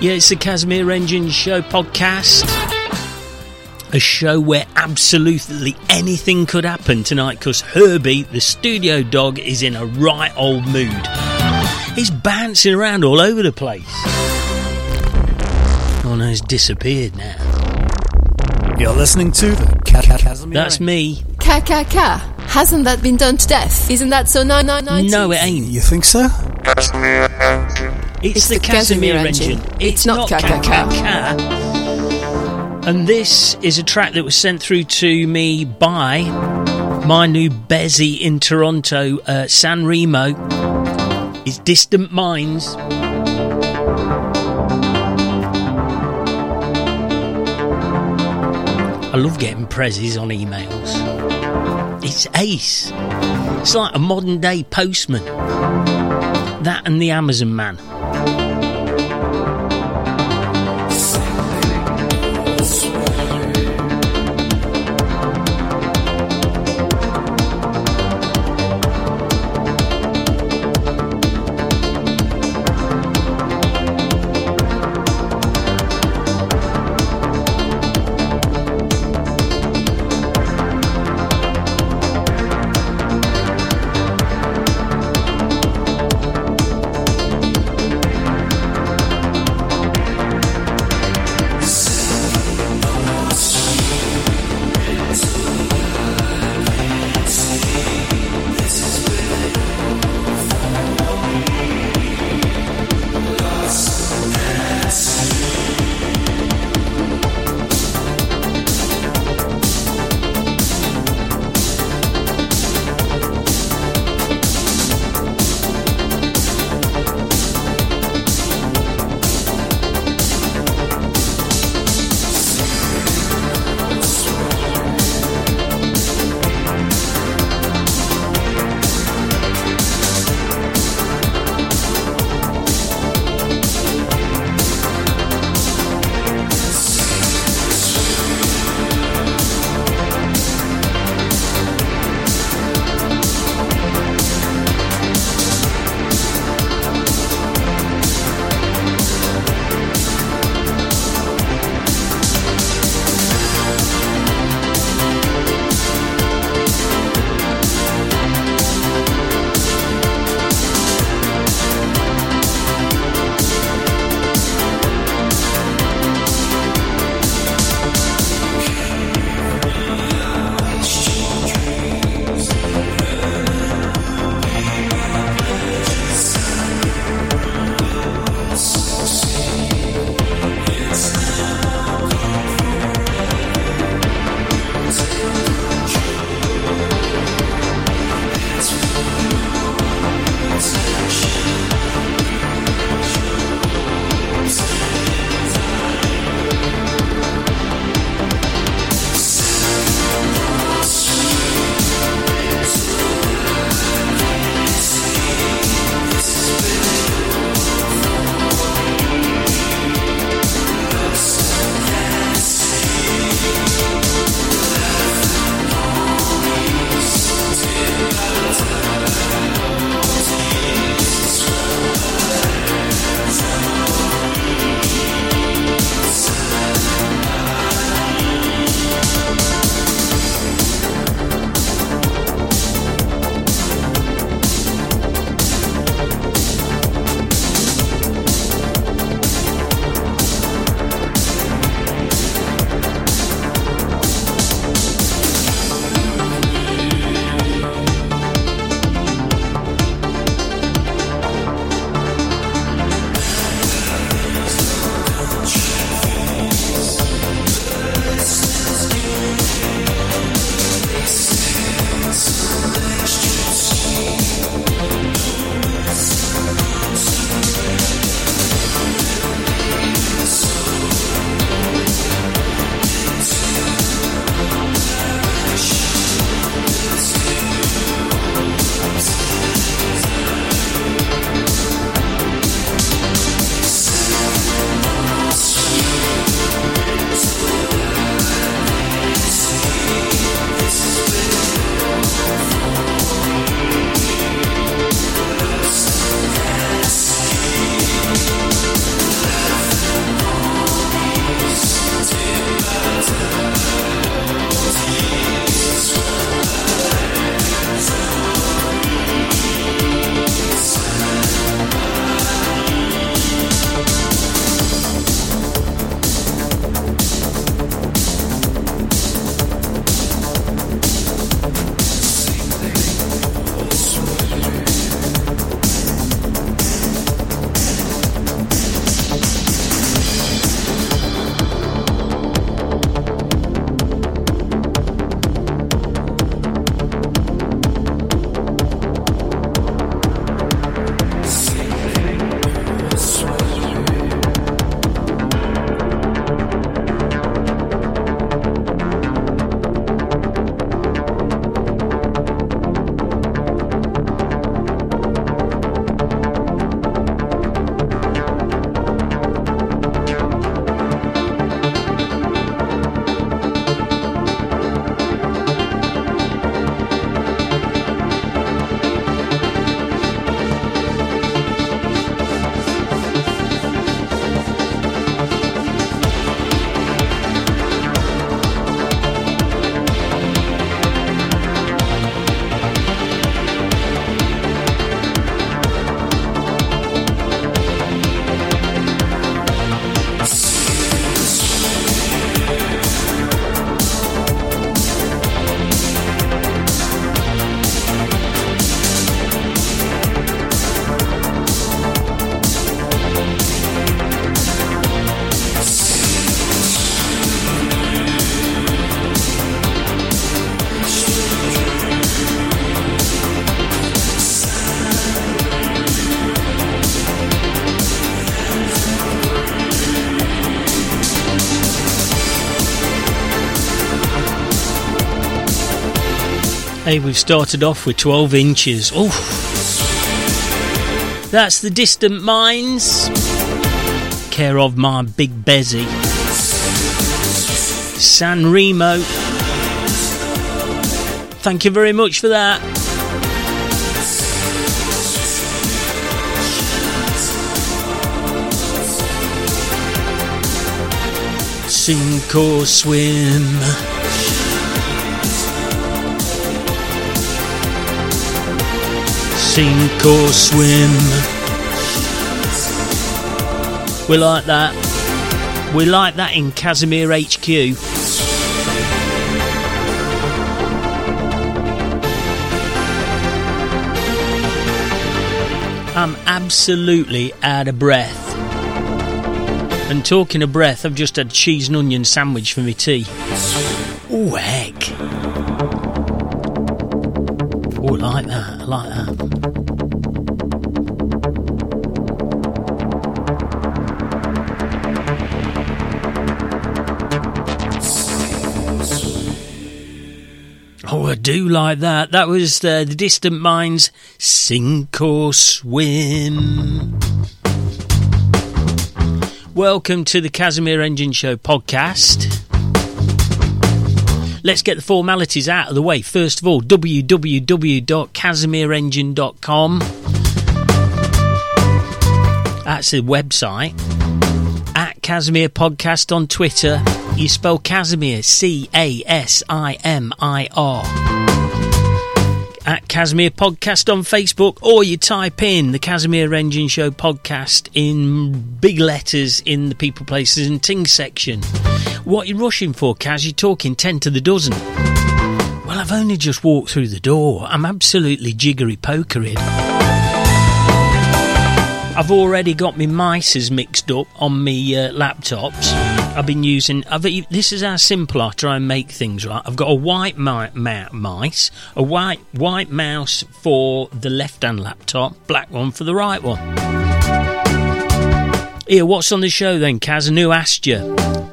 Yeah, it's the Casimir Engine Show podcast. A show where absolutely anything could happen tonight because Herbie, the studio dog, is in a right old mood. He's bouncing around all over the place. Oh no, he's disappeared now. You're listening to the Casimir. That's me. Ka. Hasn't that been done to death? Isn't that so 9990? No, it ain't. You think so? Casimir Engine. It's the Casimir Engine. It's not Ka. And this is a track that was sent through to me by my new Bezzy in Toronto, San Remo. It's Distant Minds. I love getting prezzies on emails. It's ace. It's like a modern day postman. That and the Amazon man. Hey, we've started off with 12 inches. Oof. That's the Distant Minds. Care of my big Bezzy. San Remo. Thank you very much for that. Sink or swim. Sink or swim. We like that. We like that in Casimir HQ. I'm absolutely out of breath. And talking of breath, I've just had cheese and onion sandwich for my tea. Oh, heck. Oh, I like that. I like that. Do like that. That was the Distant Minds, Sink or Swim. Welcome to the Casimir Engine Show podcast. Let's get the formalities out of the way. First of all, www.casimirengine.com. That's the website. At Casimir Podcast on Twitter. You spell Casimir, C-A-S-I-M-I-R. At Casimir Podcast on Facebook, or you type in the Casimir Engine Show podcast in big letters in the People, Places and Things section. What are you rushing for, Kaz? You're talking 10 to the dozen. Well, I've only just walked through the door. I'm absolutely jiggery-pokery. I've already got my mices mixed up on my laptops. I've been using... this is how simple I try and make things, right? I've got a white mice, a white mouse for the left-hand laptop, black one for the right one. Here, what's on the show then, Kaz? And who asked you?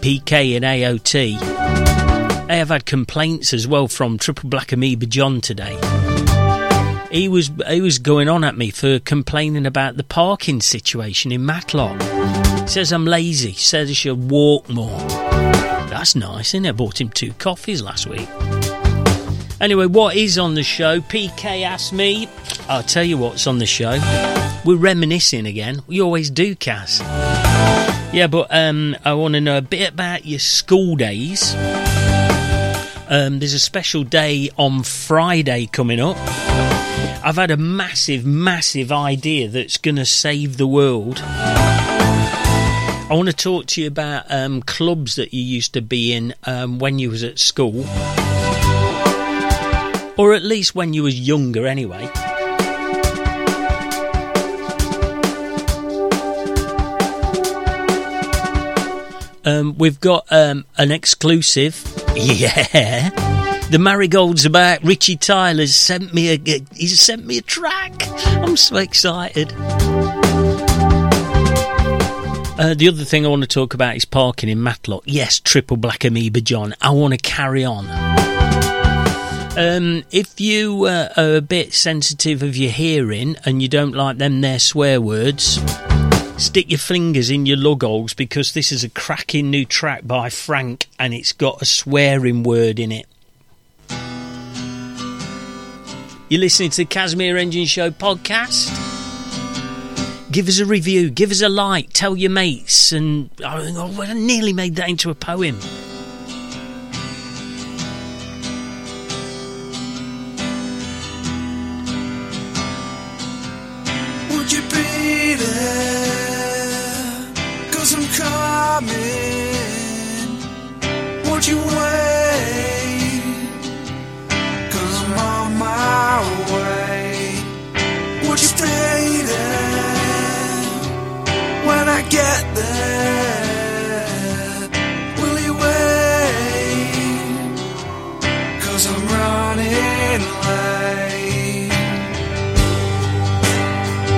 PK and AOT. Hey, I've had complaints as well from Triple Black Amoeba John today. He was going on at me for complaining about the parking situation in Matlock. Says I'm lazy. Says I should walk more. That's nice, isn't it? I bought him 2 coffees last week. Anyway, what is on the show? PK asked me. I'll tell you what's on the show. We're reminiscing again. We always do, Cass. Yeah, but I want to know a bit about your school days. There's a special day on Friday coming up. I've had a massive, massive idea that's going to save the world. I want to talk to you about clubs that you used to be in when you was at school. Or at least when you was younger, anyway. We've got an exclusive. Yeah. The Marigolds are back. Richie Tyler's sent me a track. I'm so excited. The other thing I want to talk about is parking in Matlock. Yes, Triple Black Amoeba John. I want to carry on. If you are a bit sensitive of your hearing and you don't like them there swear words, stick your fingers in your lug holes, because this is a cracking new track by Frank and it's got a swearing word in it. You're listening to the Casimir Engine Show podcast. Give us a review, give us a like, tell your mates, and I nearly made that into a poem. Would you be there? 'Cause I'm coming. Would you wait? My way. Would you stay there when I get there? Will you wait? 'Cause I'm running late.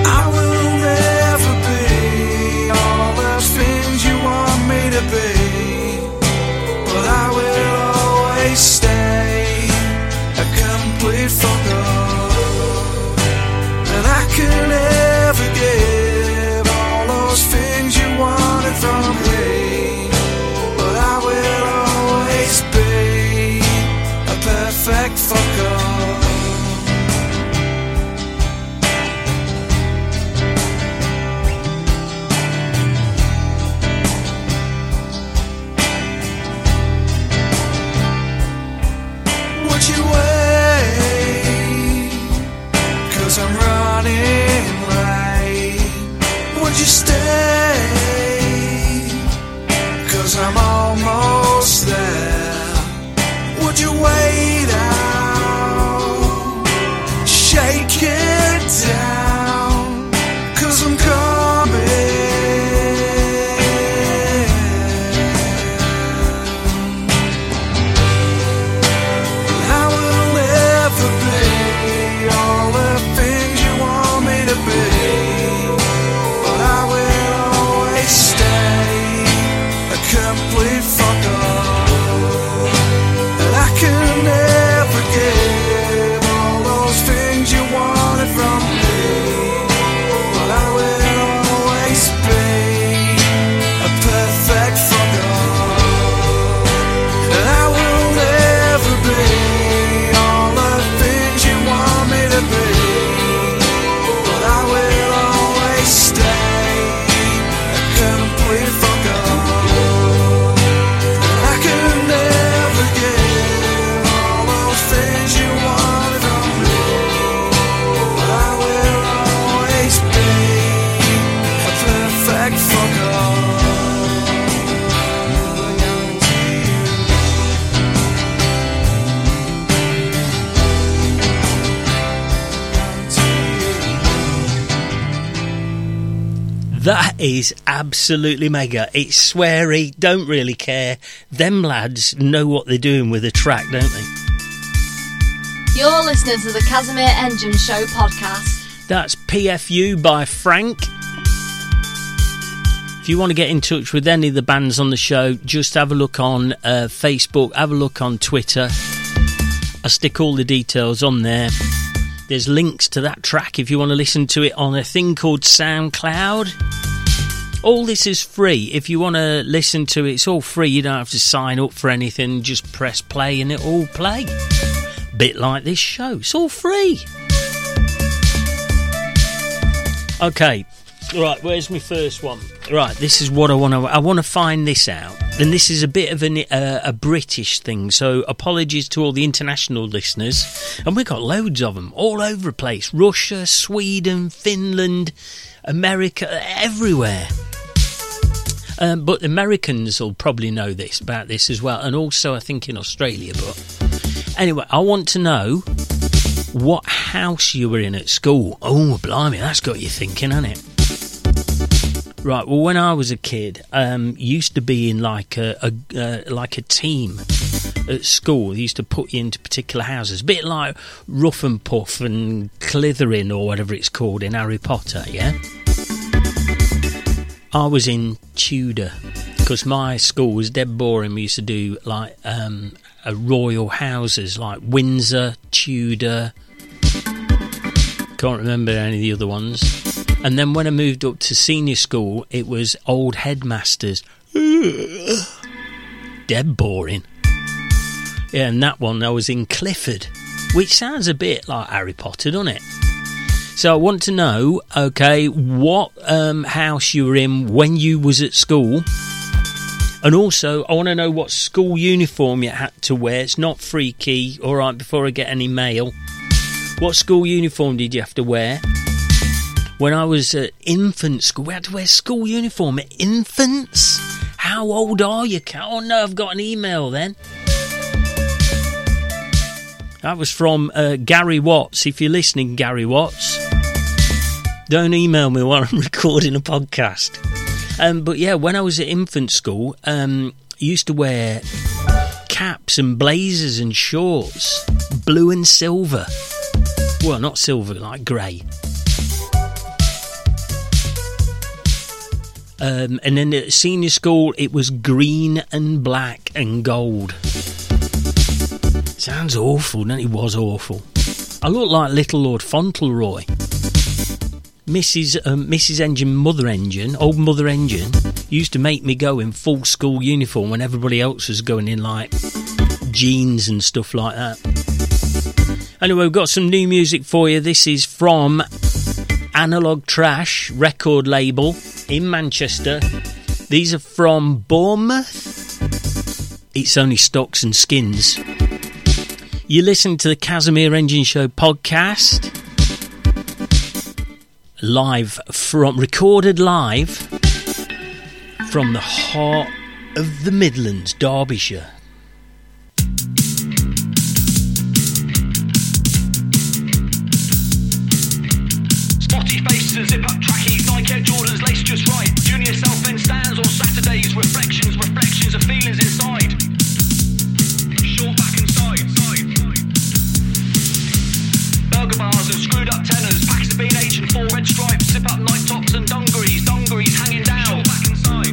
I will never be all the things you want me to be, but I will always stay. If stay, 'cause I'm almost there. Would you wait out, shake it down, 'cause I'm coming. I will never be all the things you want me to be, but I will always stay a complete fuck off. That is absolutely mega. It's sweary, don't really care. Them lads know what they're doing with a track, don't they? You're listening to the Casimir Engine Show podcast. That's PFU by Frank. If you want to get in touch with any of the bands on the show, just have a look on Facebook, have a look on Twitter. I stick all the details on there. There's links to that track if you want to listen to it on a thing called SoundCloud. All this is free. If you want to listen to it, it's all free. You don't have to sign up for anything. Just press play and it'll all play. Bit like this show. It's all free. Okay. Right, where's my first one? Right, this is what I want to find this out. And this is a bit of a British thing, so apologies to all the international listeners. And we've got loads of them all over the place. Russia, Sweden, Finland, America, everywhere. But Americans will probably know this about this as well. And also, I think, in Australia. But anyway, I want to know what house you were in at school. Oh, blimey, that's got you thinking, hasn't it? Right, well, when I was a kid, used to be in like a team at school. They used to put you into particular houses, a bit like Rough and Puff and Slytherin or whatever it's called in Harry Potter, yeah? I was in Tudor, because my school was dead boring. We used to do, like, royal houses, like Windsor, Tudor, can't remember any of the other ones. And then when I moved up to senior school, it was old headmasters. Dead boring. Yeah, and that one, I was in Clifford, which sounds a bit like Harry Potter, doesn't it? So I want to know, okay, what house you were in when you was at school. And also, I want to know what school uniform you had to wear. It's not freaky, all right, before I get any mail. What school uniform did you have to wear? When I was at infant school, we had to wear school uniform. Infants? How old are you? Oh, no, I've got an email then. That was from Gary Watts. If you're listening, Gary Watts, don't email me while I'm recording a podcast. But, yeah, when I was at infant school, I used to wear caps and blazers and shorts, blue and silver. Well, not silver, like grey. And then at senior school, it was green and black and gold. Sounds awful, doesn't it? It was awful. I looked like Little Lord Fauntleroy. Mrs. Engine, Mother Engine, old Mother Engine, used to make me go in full school uniform when everybody else was going in, like, jeans and stuff like that. Anyway, we've got some new music for you. This is from Analog Trash Record label in Manchester. These are from Bournemouth. It's only Stocks and Skins. You listen to the Casimir Engine Show podcast. recorded live from the heart of the Midlands, Derbyshire. Spotty faces and zip-up trackies, Nike Air Jordans laced just right. Junior self in stands on Saturdays, reflections of feelings inside. Short back and side. Burger bars and screwed up tenors, packs of bean H and four red stripes, zip up night tops and dungarees hanging down. Short back and side.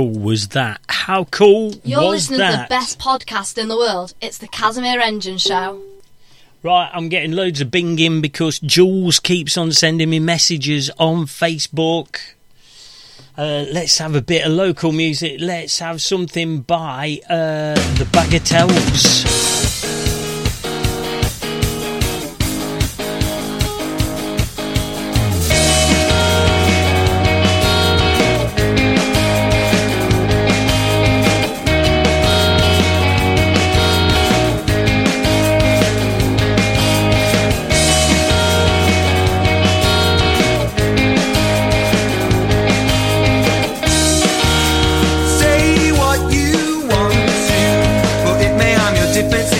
Was that? How cool was that? You're listening to the best podcast in the world. It's the Casimir Engine Show. Right, I'm getting loads of binging because Jules keeps on sending me messages on Facebook. Let's have a bit of local music. Let's have something by The Bagatelles. If it's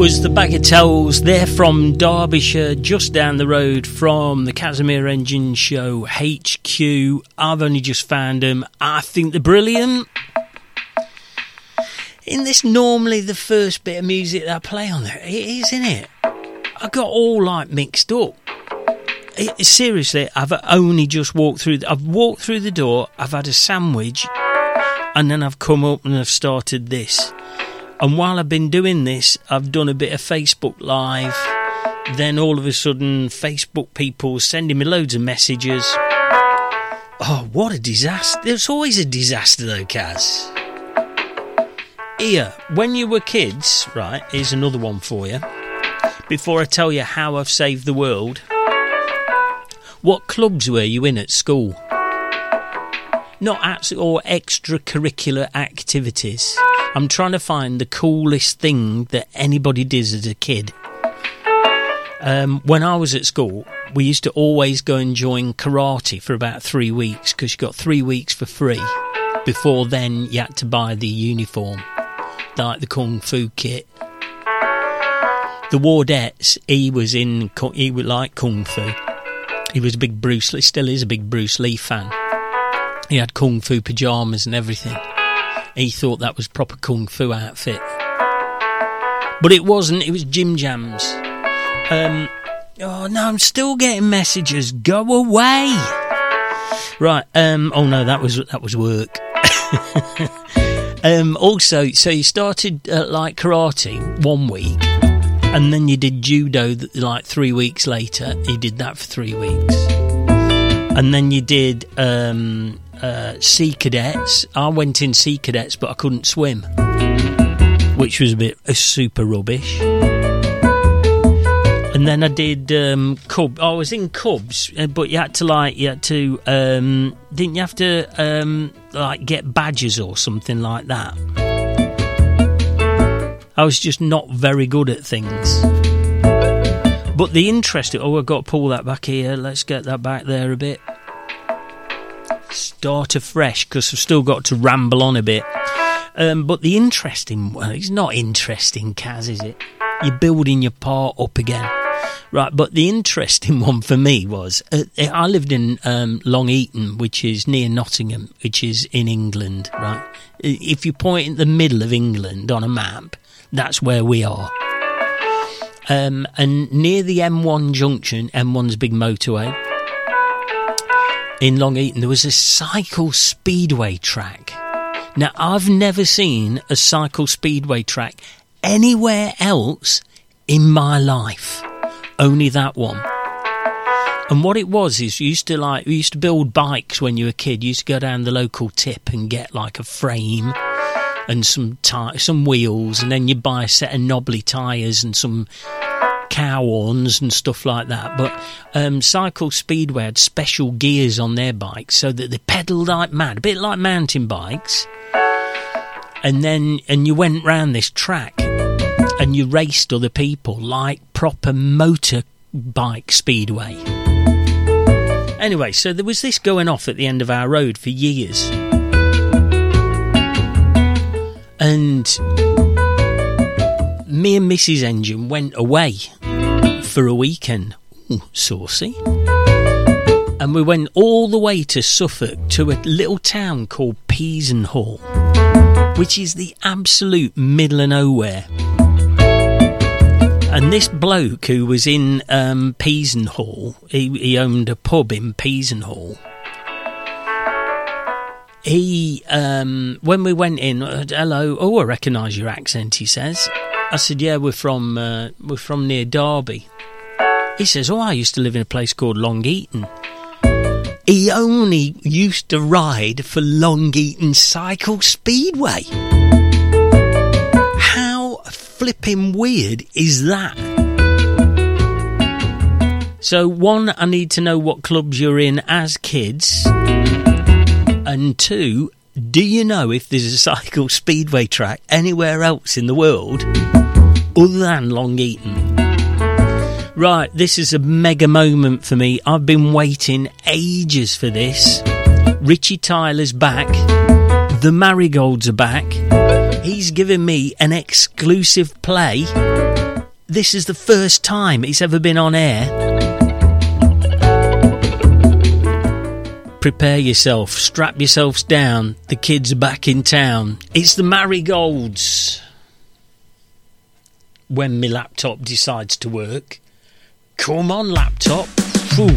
was the Bagatelles. They're from Derbyshire, just down the road from the Casimir Engine Show HQ. I've only just found them. I think they're brilliant. Isn't this normally the first bit of music that I play on there? It is, isn't it? I got all like mixed up. Seriously, I've only just walked through. I've walked through the door, I've had a sandwich, and then I've come up and I've started this. And while I've been doing this, I've done a bit of Facebook Live. Then all of a sudden, Facebook people sending me loads of messages. Oh, what a disaster. There's always a disaster though, Kaz. Here, when you were kids, right, here's another one for you. Before I tell you how I've saved the world... What clubs were you in at school? Not acts or extracurricular activities. I'm trying to find the coolest thing that anybody did as a kid. When I was at school, we used to always go and join karate for about 3 weeks because you got 3 weeks for free. Before then, you had to buy the uniform, like the kung fu kit. The Wardettes, he would like kung fu. He was a big Bruce Lee, still is a big Bruce Lee fan. He had kung fu pyjamas and everything. He thought that was proper kung fu outfit. But it wasn't, it was Jim Jams. Oh no, I'm still getting messages. Go away. Right, oh no, that was work. Also, so you started like karate 1 week. And then you did judo like 3 weeks later. You did that for 3 weeks. And then you did sea cadets. I went in sea cadets, but I couldn't swim, which was super rubbish. And then I did cub. I was in cubs, but didn't you have to like get badges or something like that? I was just not very good at things. But the interest... Oh, I've got to pull that back here. Let's get that back there a bit. Start afresh, because I've still got to ramble on a bit. But the interesting... Well, it's not interesting, Kaz, is it? You're building your part up again. Right, but the interesting one for me was... I lived in Long Eaton, which is near Nottingham, which is in England, right? If you point in the middle of England on a map... That's where we are. And near the M1 junction, M1's big motorway, in Long Eaton, there was a cycle speedway track. Now, I've never seen a cycle speedway track anywhere else in my life. Only that one. And what it was is you used to build bikes when you were a kid. You used to go down the local tip and get like a frame... and some wheels, and then you buy a set of knobbly tyres and some cow horns and stuff like that. But Cycle Speedway had special gears on their bikes so that they pedalled like mad, a bit like mountain bikes. And you went round this track and you raced other people like proper motorbike speedway. Anyway, so there was this going off at the end of our road for years. And me and Mrs. Engine went away for a weekend. Ooh, saucy. And we went all the way to Suffolk to a little town called Peasenhall, which is the absolute middle of nowhere. And this bloke who was in Peasenhall, he owned a pub in Peasenhall. He, when we went in, hello, oh, I recognise your accent, he says. I said, yeah, we're from near Derby. He says, oh, I used to live in a place called Long Eaton. He only used to ride for Long Eaton Cycle Speedway. How flipping weird is that? So, one, I need to know what clubs you're in as kids... And two, do you know if there's a cycle speedway track anywhere else in the world other than Long Eaton? Right, this is a mega moment for me. I've been waiting ages for this. Richie Tyler's back. The Marigolds are back. He's given me an exclusive play This is the first time it's ever been on air. Prepare yourself, strap yourselves down. The kids are back in town. It's the Marigolds. When my laptop decides to work. Come on, laptop. Ooh.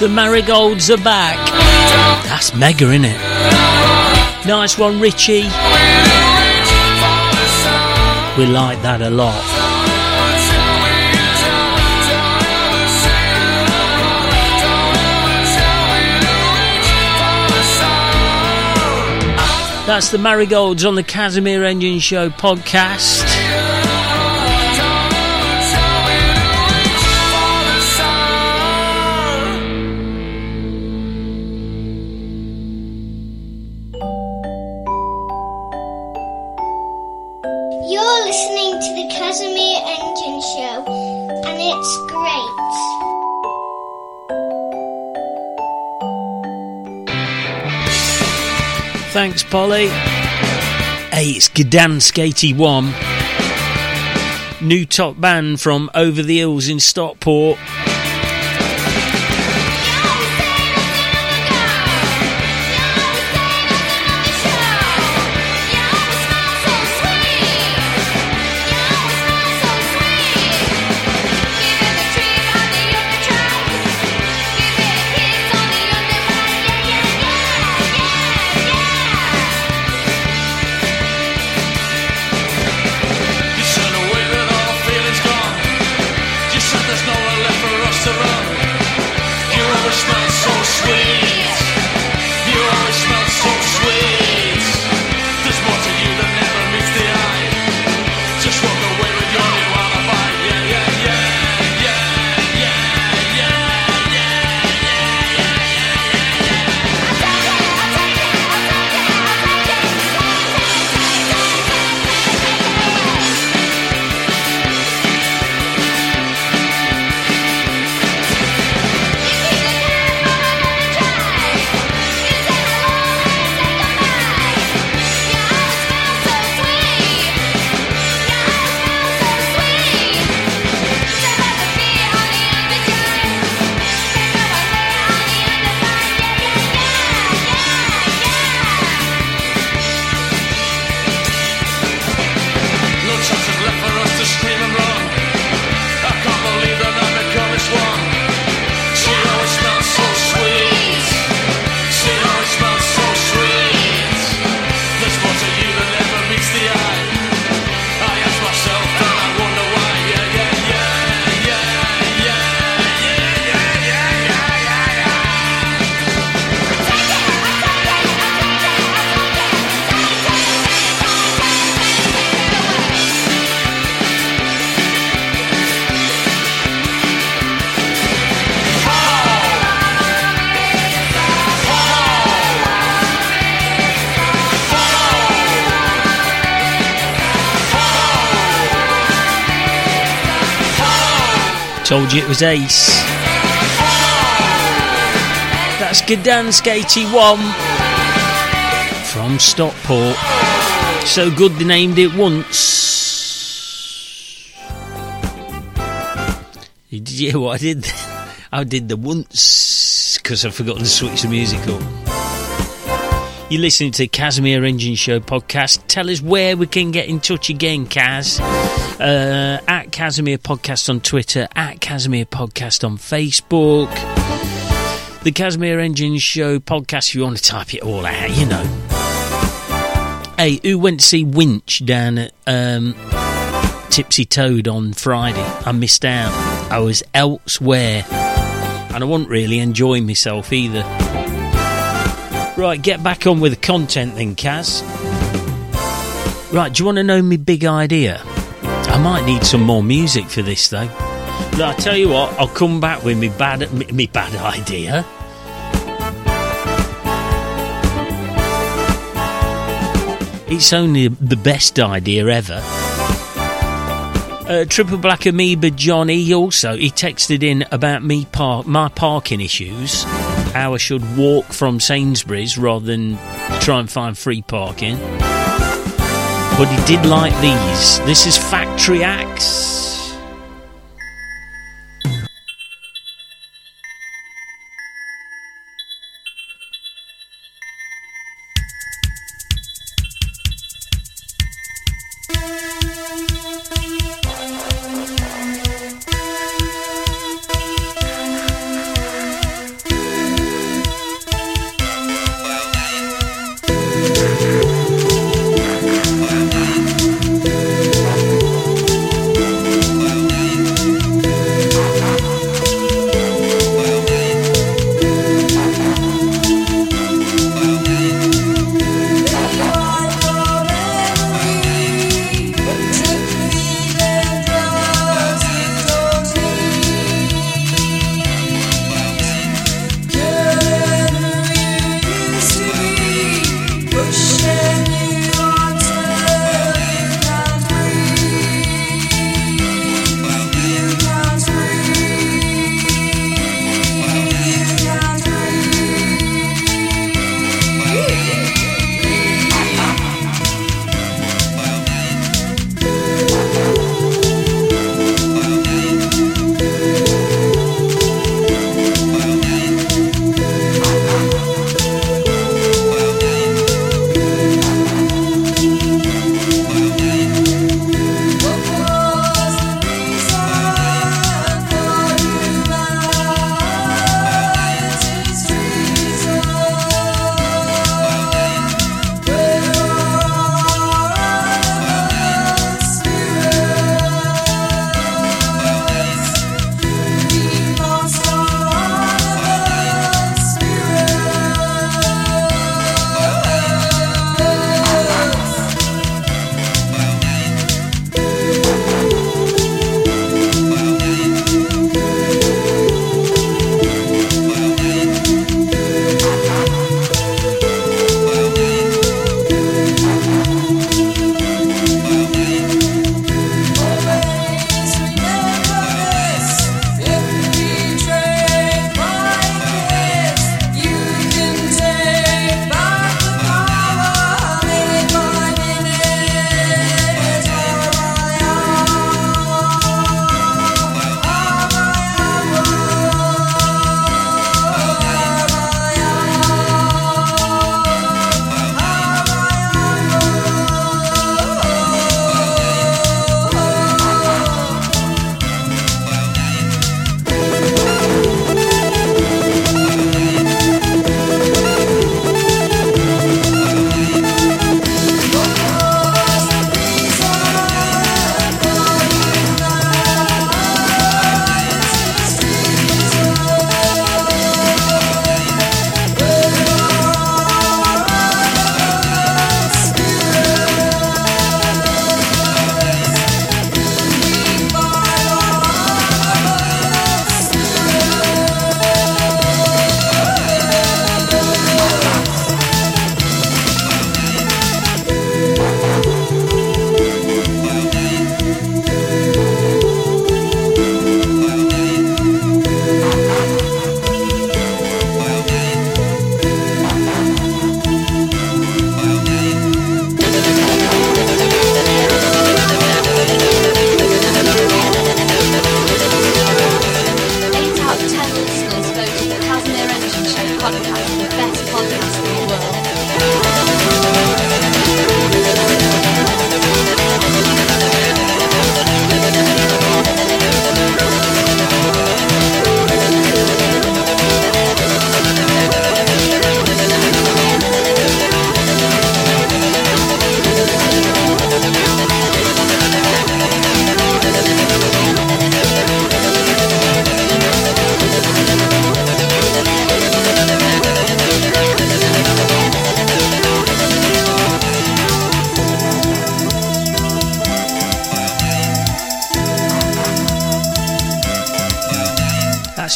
The Marigolds are back. That's mega, innit? Nice one, Richie. We like that a lot. That's the Marigolds on the Casimir Engine Show podcast. You're listening to the Casimir Engine Show, and it's great. Thanks, Polly. Hey, it's Gdansk 81. New top band from Over the Hills in Stockport. Told you it was Ace. That's Gdansk 81 from Stockport. So good they named it once. Did you hear what I did? I did the once because I've forgotten to switch the music up. You're listening to Casimir Engine Show podcast. Tell us where we can get in touch again, Kaz. At Casimir Podcast on Twitter, at Casimir Podcast on Facebook, the Casimir Engine Show podcast if you want to type it all out, you know. Hey, who went to see Winch down at Tipsy Toad on Friday? I missed out. I was elsewhere and I wasn't really enjoying myself either. Right, get back on with the content then, Kaz. Right, do you want to know my big idea? I might need some more music for this, though. But I'll tell you what, I'll come back with me bad idea. It's only the best idea ever. Triple Black Amoeba Johnny also, he texted in about my parking issues. How I should walk from Sainsbury's rather than try and find free parking. But he did like these. This is Factory Act.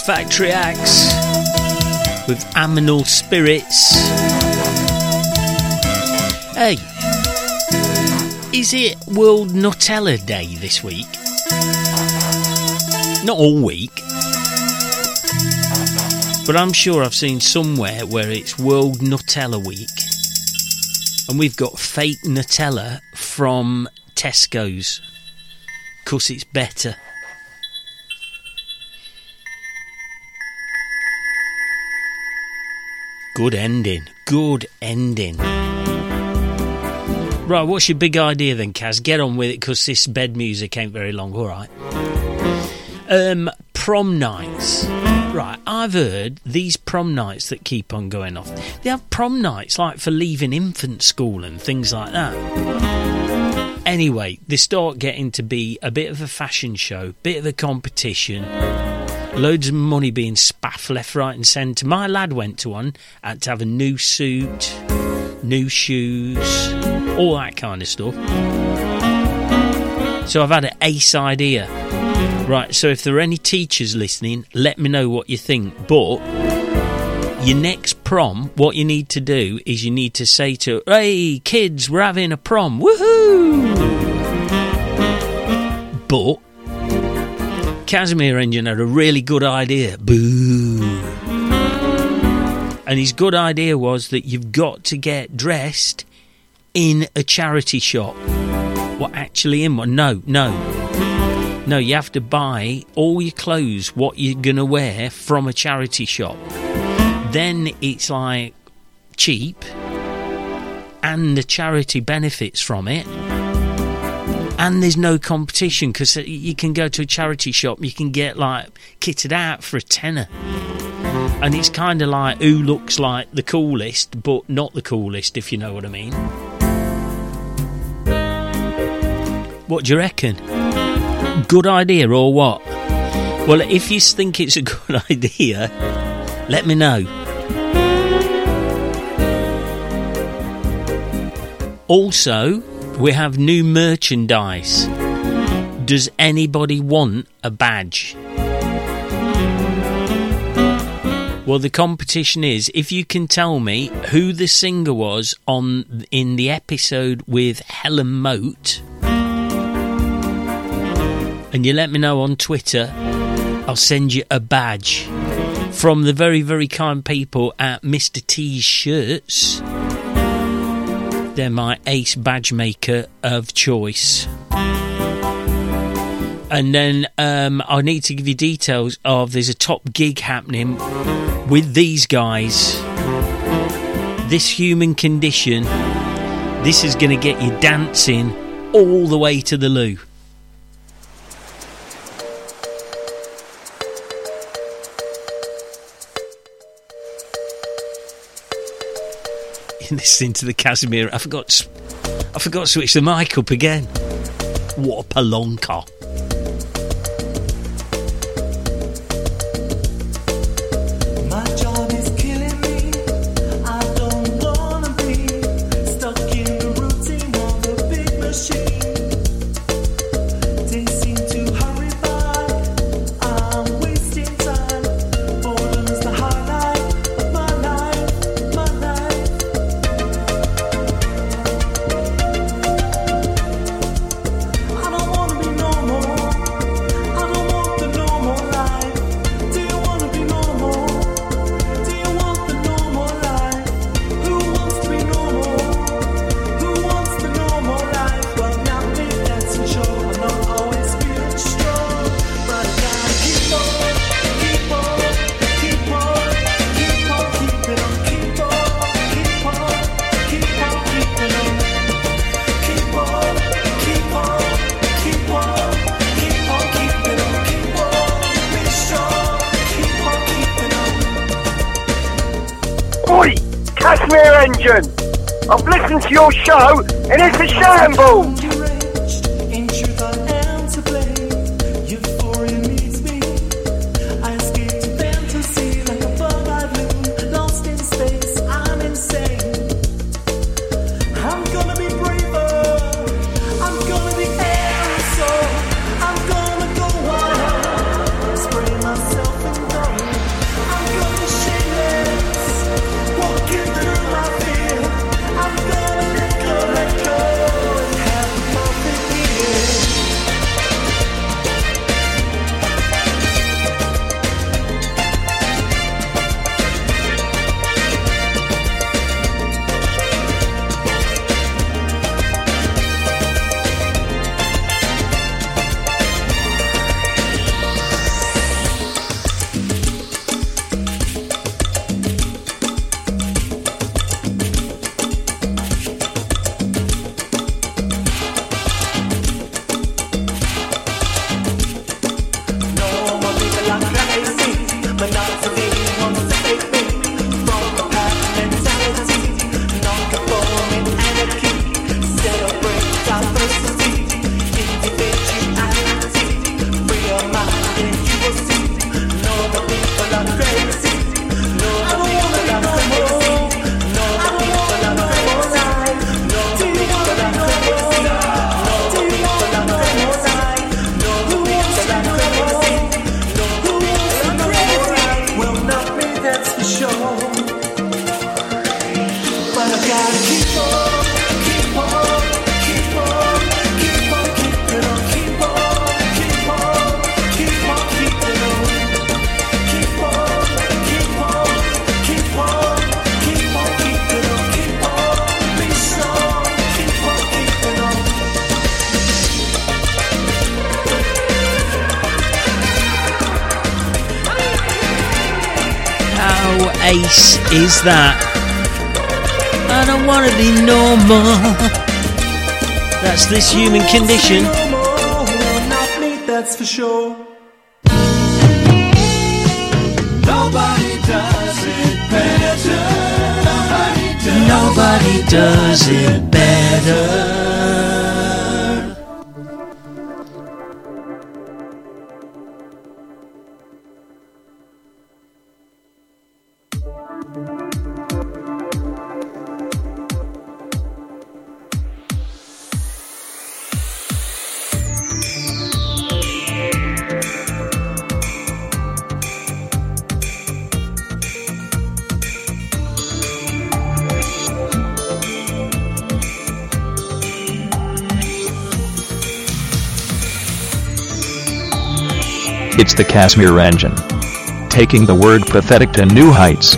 Factory Act with Aminal Spirits. Hey, is it World Nutella Day this week? Not all week, but I'm sure I've seen somewhere where it's World Nutella Week. And we've got fake Nutella from Tesco's, 'cause it's better. Good ending, good ending. Right, what's your big idea then, Kaz? Get on with it, 'cause this bed music ain't very long, alright. Prom nights. Right, I've heard these prom nights that keep on going off. They have prom nights like for leaving infant school and things like that. Anyway, they start getting to be a bit of a fashion show, bit of a competition, loads of money being spaffed left, right and centre. My lad went to one, had to have a new suit, new shoes, all that kind of stuff. So I've had an ace idea. Right, so if there are any teachers listening, let me know what you think. But your next prom, what you need to do is you need to say to, hey, kids, we're having a prom. Woohoo! But Casimir Engine had a really good idea. Boo! And his good idea was that you've got to get dressed in a charity shop. What, actually in one? No, you have to buy all your clothes, what you're going to wear, from a charity shop. Then it's like cheap, and the charity benefits from it. And there's no competition, because you can go to a charity shop, you can get like kitted out for a tenner. And it's kind of like who looks like the coolest, but not the coolest, if you know what I mean. What do you reckon? Good idea or what? Well, if you think it's a good idea, let me know. Also, we have new merchandise. Does anybody want a badge? Well, the competition is, if you can tell me who the singer was in the episode with Helen Mote, and you let me know on Twitter, I'll send you a badge from the very, very kind people at Mr. T's Shirts. They're my ace badge maker of choice. And then I need to give you details of, there's a top gig happening with these guys. This Human Condition. This is going to get you dancing all the way to the loo. Listening to the Casimir. I forgot to switch the mic up again. What a palonka. I've listened to your show and it's a shambles! I'm gonna be braver, I'm gonna be aerosol, I'm gonna go wild, spray myself in the Ace is that? I don't want to be normal. That's This Human Condition. That's for sure. Nobody does it better. Nobody does it better. It's the Casimir Engine, taking the word pathetic to new heights.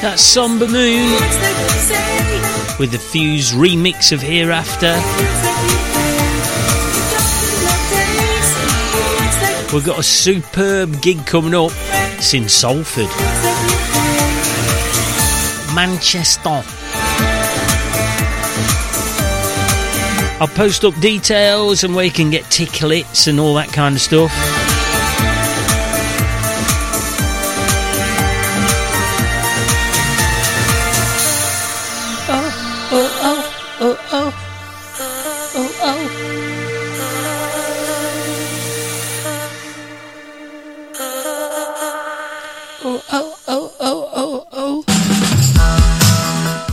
That's Somber Moon with the Fuse remix of Hereafter. We've got a superb gig coming up. It's in Salford, Manchester. I'll post up details and where you can get ticklets and all that kind of stuff.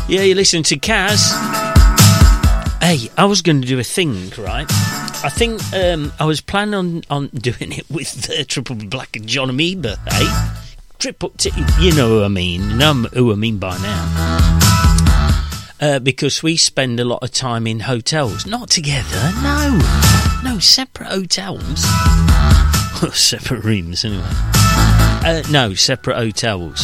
Yeah, you listen to Kaz. Hey, I was going to do a thing, right? I think I was planning on doing it with Triple Black and John Amoeba, eh? You know who I mean. You know who I mean by now. Because we spend a lot of time in hotels. Not together, no. No, separate hotels. Separate rooms, anyway. No, separate hotels.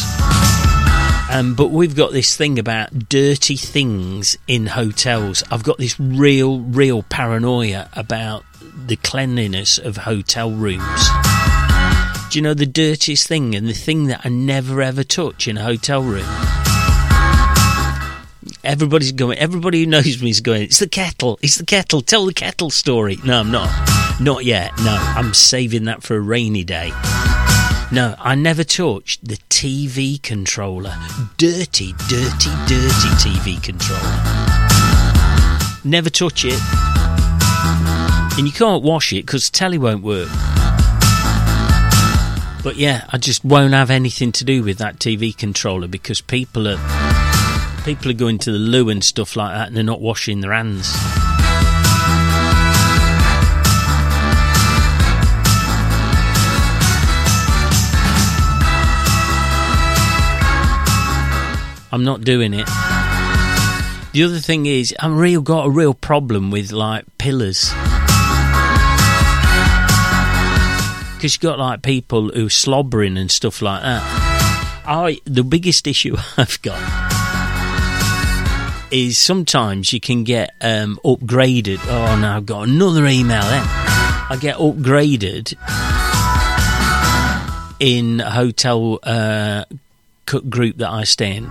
But we've got this thing about dirty things in hotels. I've got this real paranoia about the cleanliness of hotel rooms. Do you know the dirtiest thing and the thing that I never ever touch in a hotel room? Everybody who knows me is going, it's the kettle, tell the kettle story. No, I'm not yet, no, I'm saving that for a rainy day. No, I never touched the TV controller. Dirty TV controller. Never touch it. And you can't wash it because the telly won't work. But yeah, I just won't have anything to do with that TV controller because people are going to the loo and stuff like that and they're not washing their hands. I'm not doing it. The other thing is, I've got a real problem with, like, pillars. Because you've got, like, people who are slobbering and stuff like that. The biggest issue I've got is sometimes you can get upgraded. Oh, no, I've got another email then. I get upgraded in a hotel group that I stay in.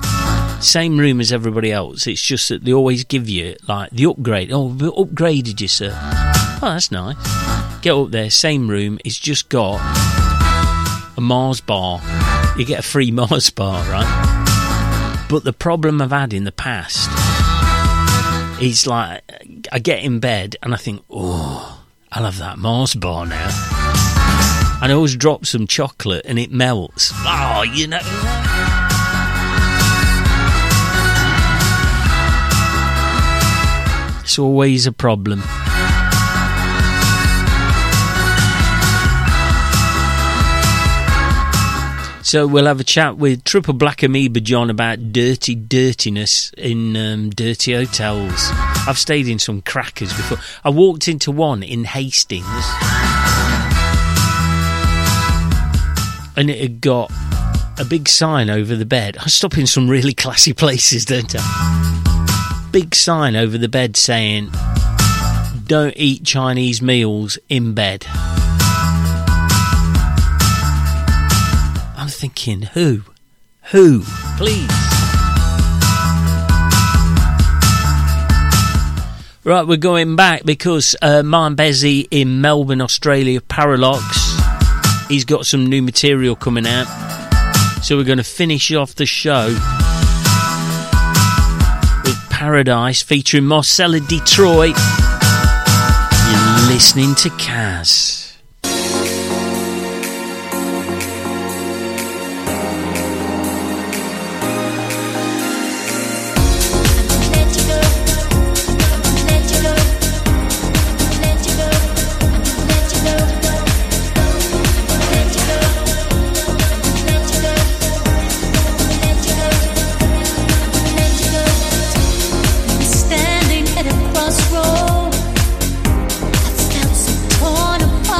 Same room as everybody else. It's just that they always give you, like, the upgrade. Oh, we upgraded you, sir. Oh, that's nice. Get up there, same room. It's just got a Mars bar. You get a free Mars bar, right? But the problem I've had in the past is, like, I get in bed and I think, oh, I'll have that Mars bar now. And I always drop some chocolate and it melts. Oh, you know. It's always a problem. So we'll have a chat with Triple Black Amoeba John about dirtiness in dirty hotels. I've stayed in some crackers before. I walked into one in Hastings and it had got a big sign over the bed. I stop in some really classy places, don't I? Big sign over the bed saying, don't eat Chinese meals in bed. I'm thinking, who, please? Right, we're going back because Martin Bezzi in Melbourne, Australia, Parallax, he's got some new material coming out, so we're going to finish off the show Paradise featuring Marcella Detroit. You're listening to Kaz. Crossroad, I felt so torn apart.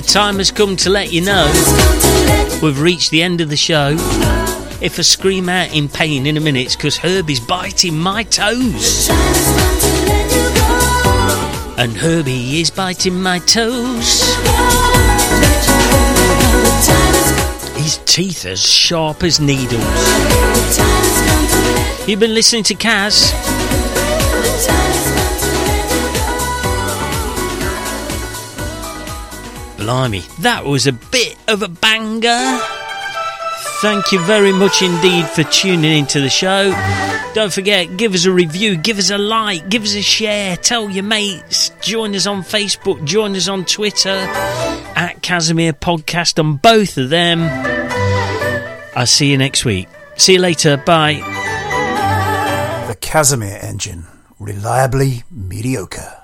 the time has come to let you know we've reached the end of the show. If I scream out in pain in a minute, it's because Herbie's biting my toes. And Herbie is biting my toes. His teeth as sharp as needles. You've been listening to Kaz. Blimey, that was a bit of a banger. Thank you very much indeed for tuning into the show. Don't forget, give us a review, give us a like, give us a share, tell your mates, join us on Facebook, join us on Twitter, at Casimir Podcast on both of them. I'll see you next week. See you later, bye. The Casimir Engine, reliably mediocre.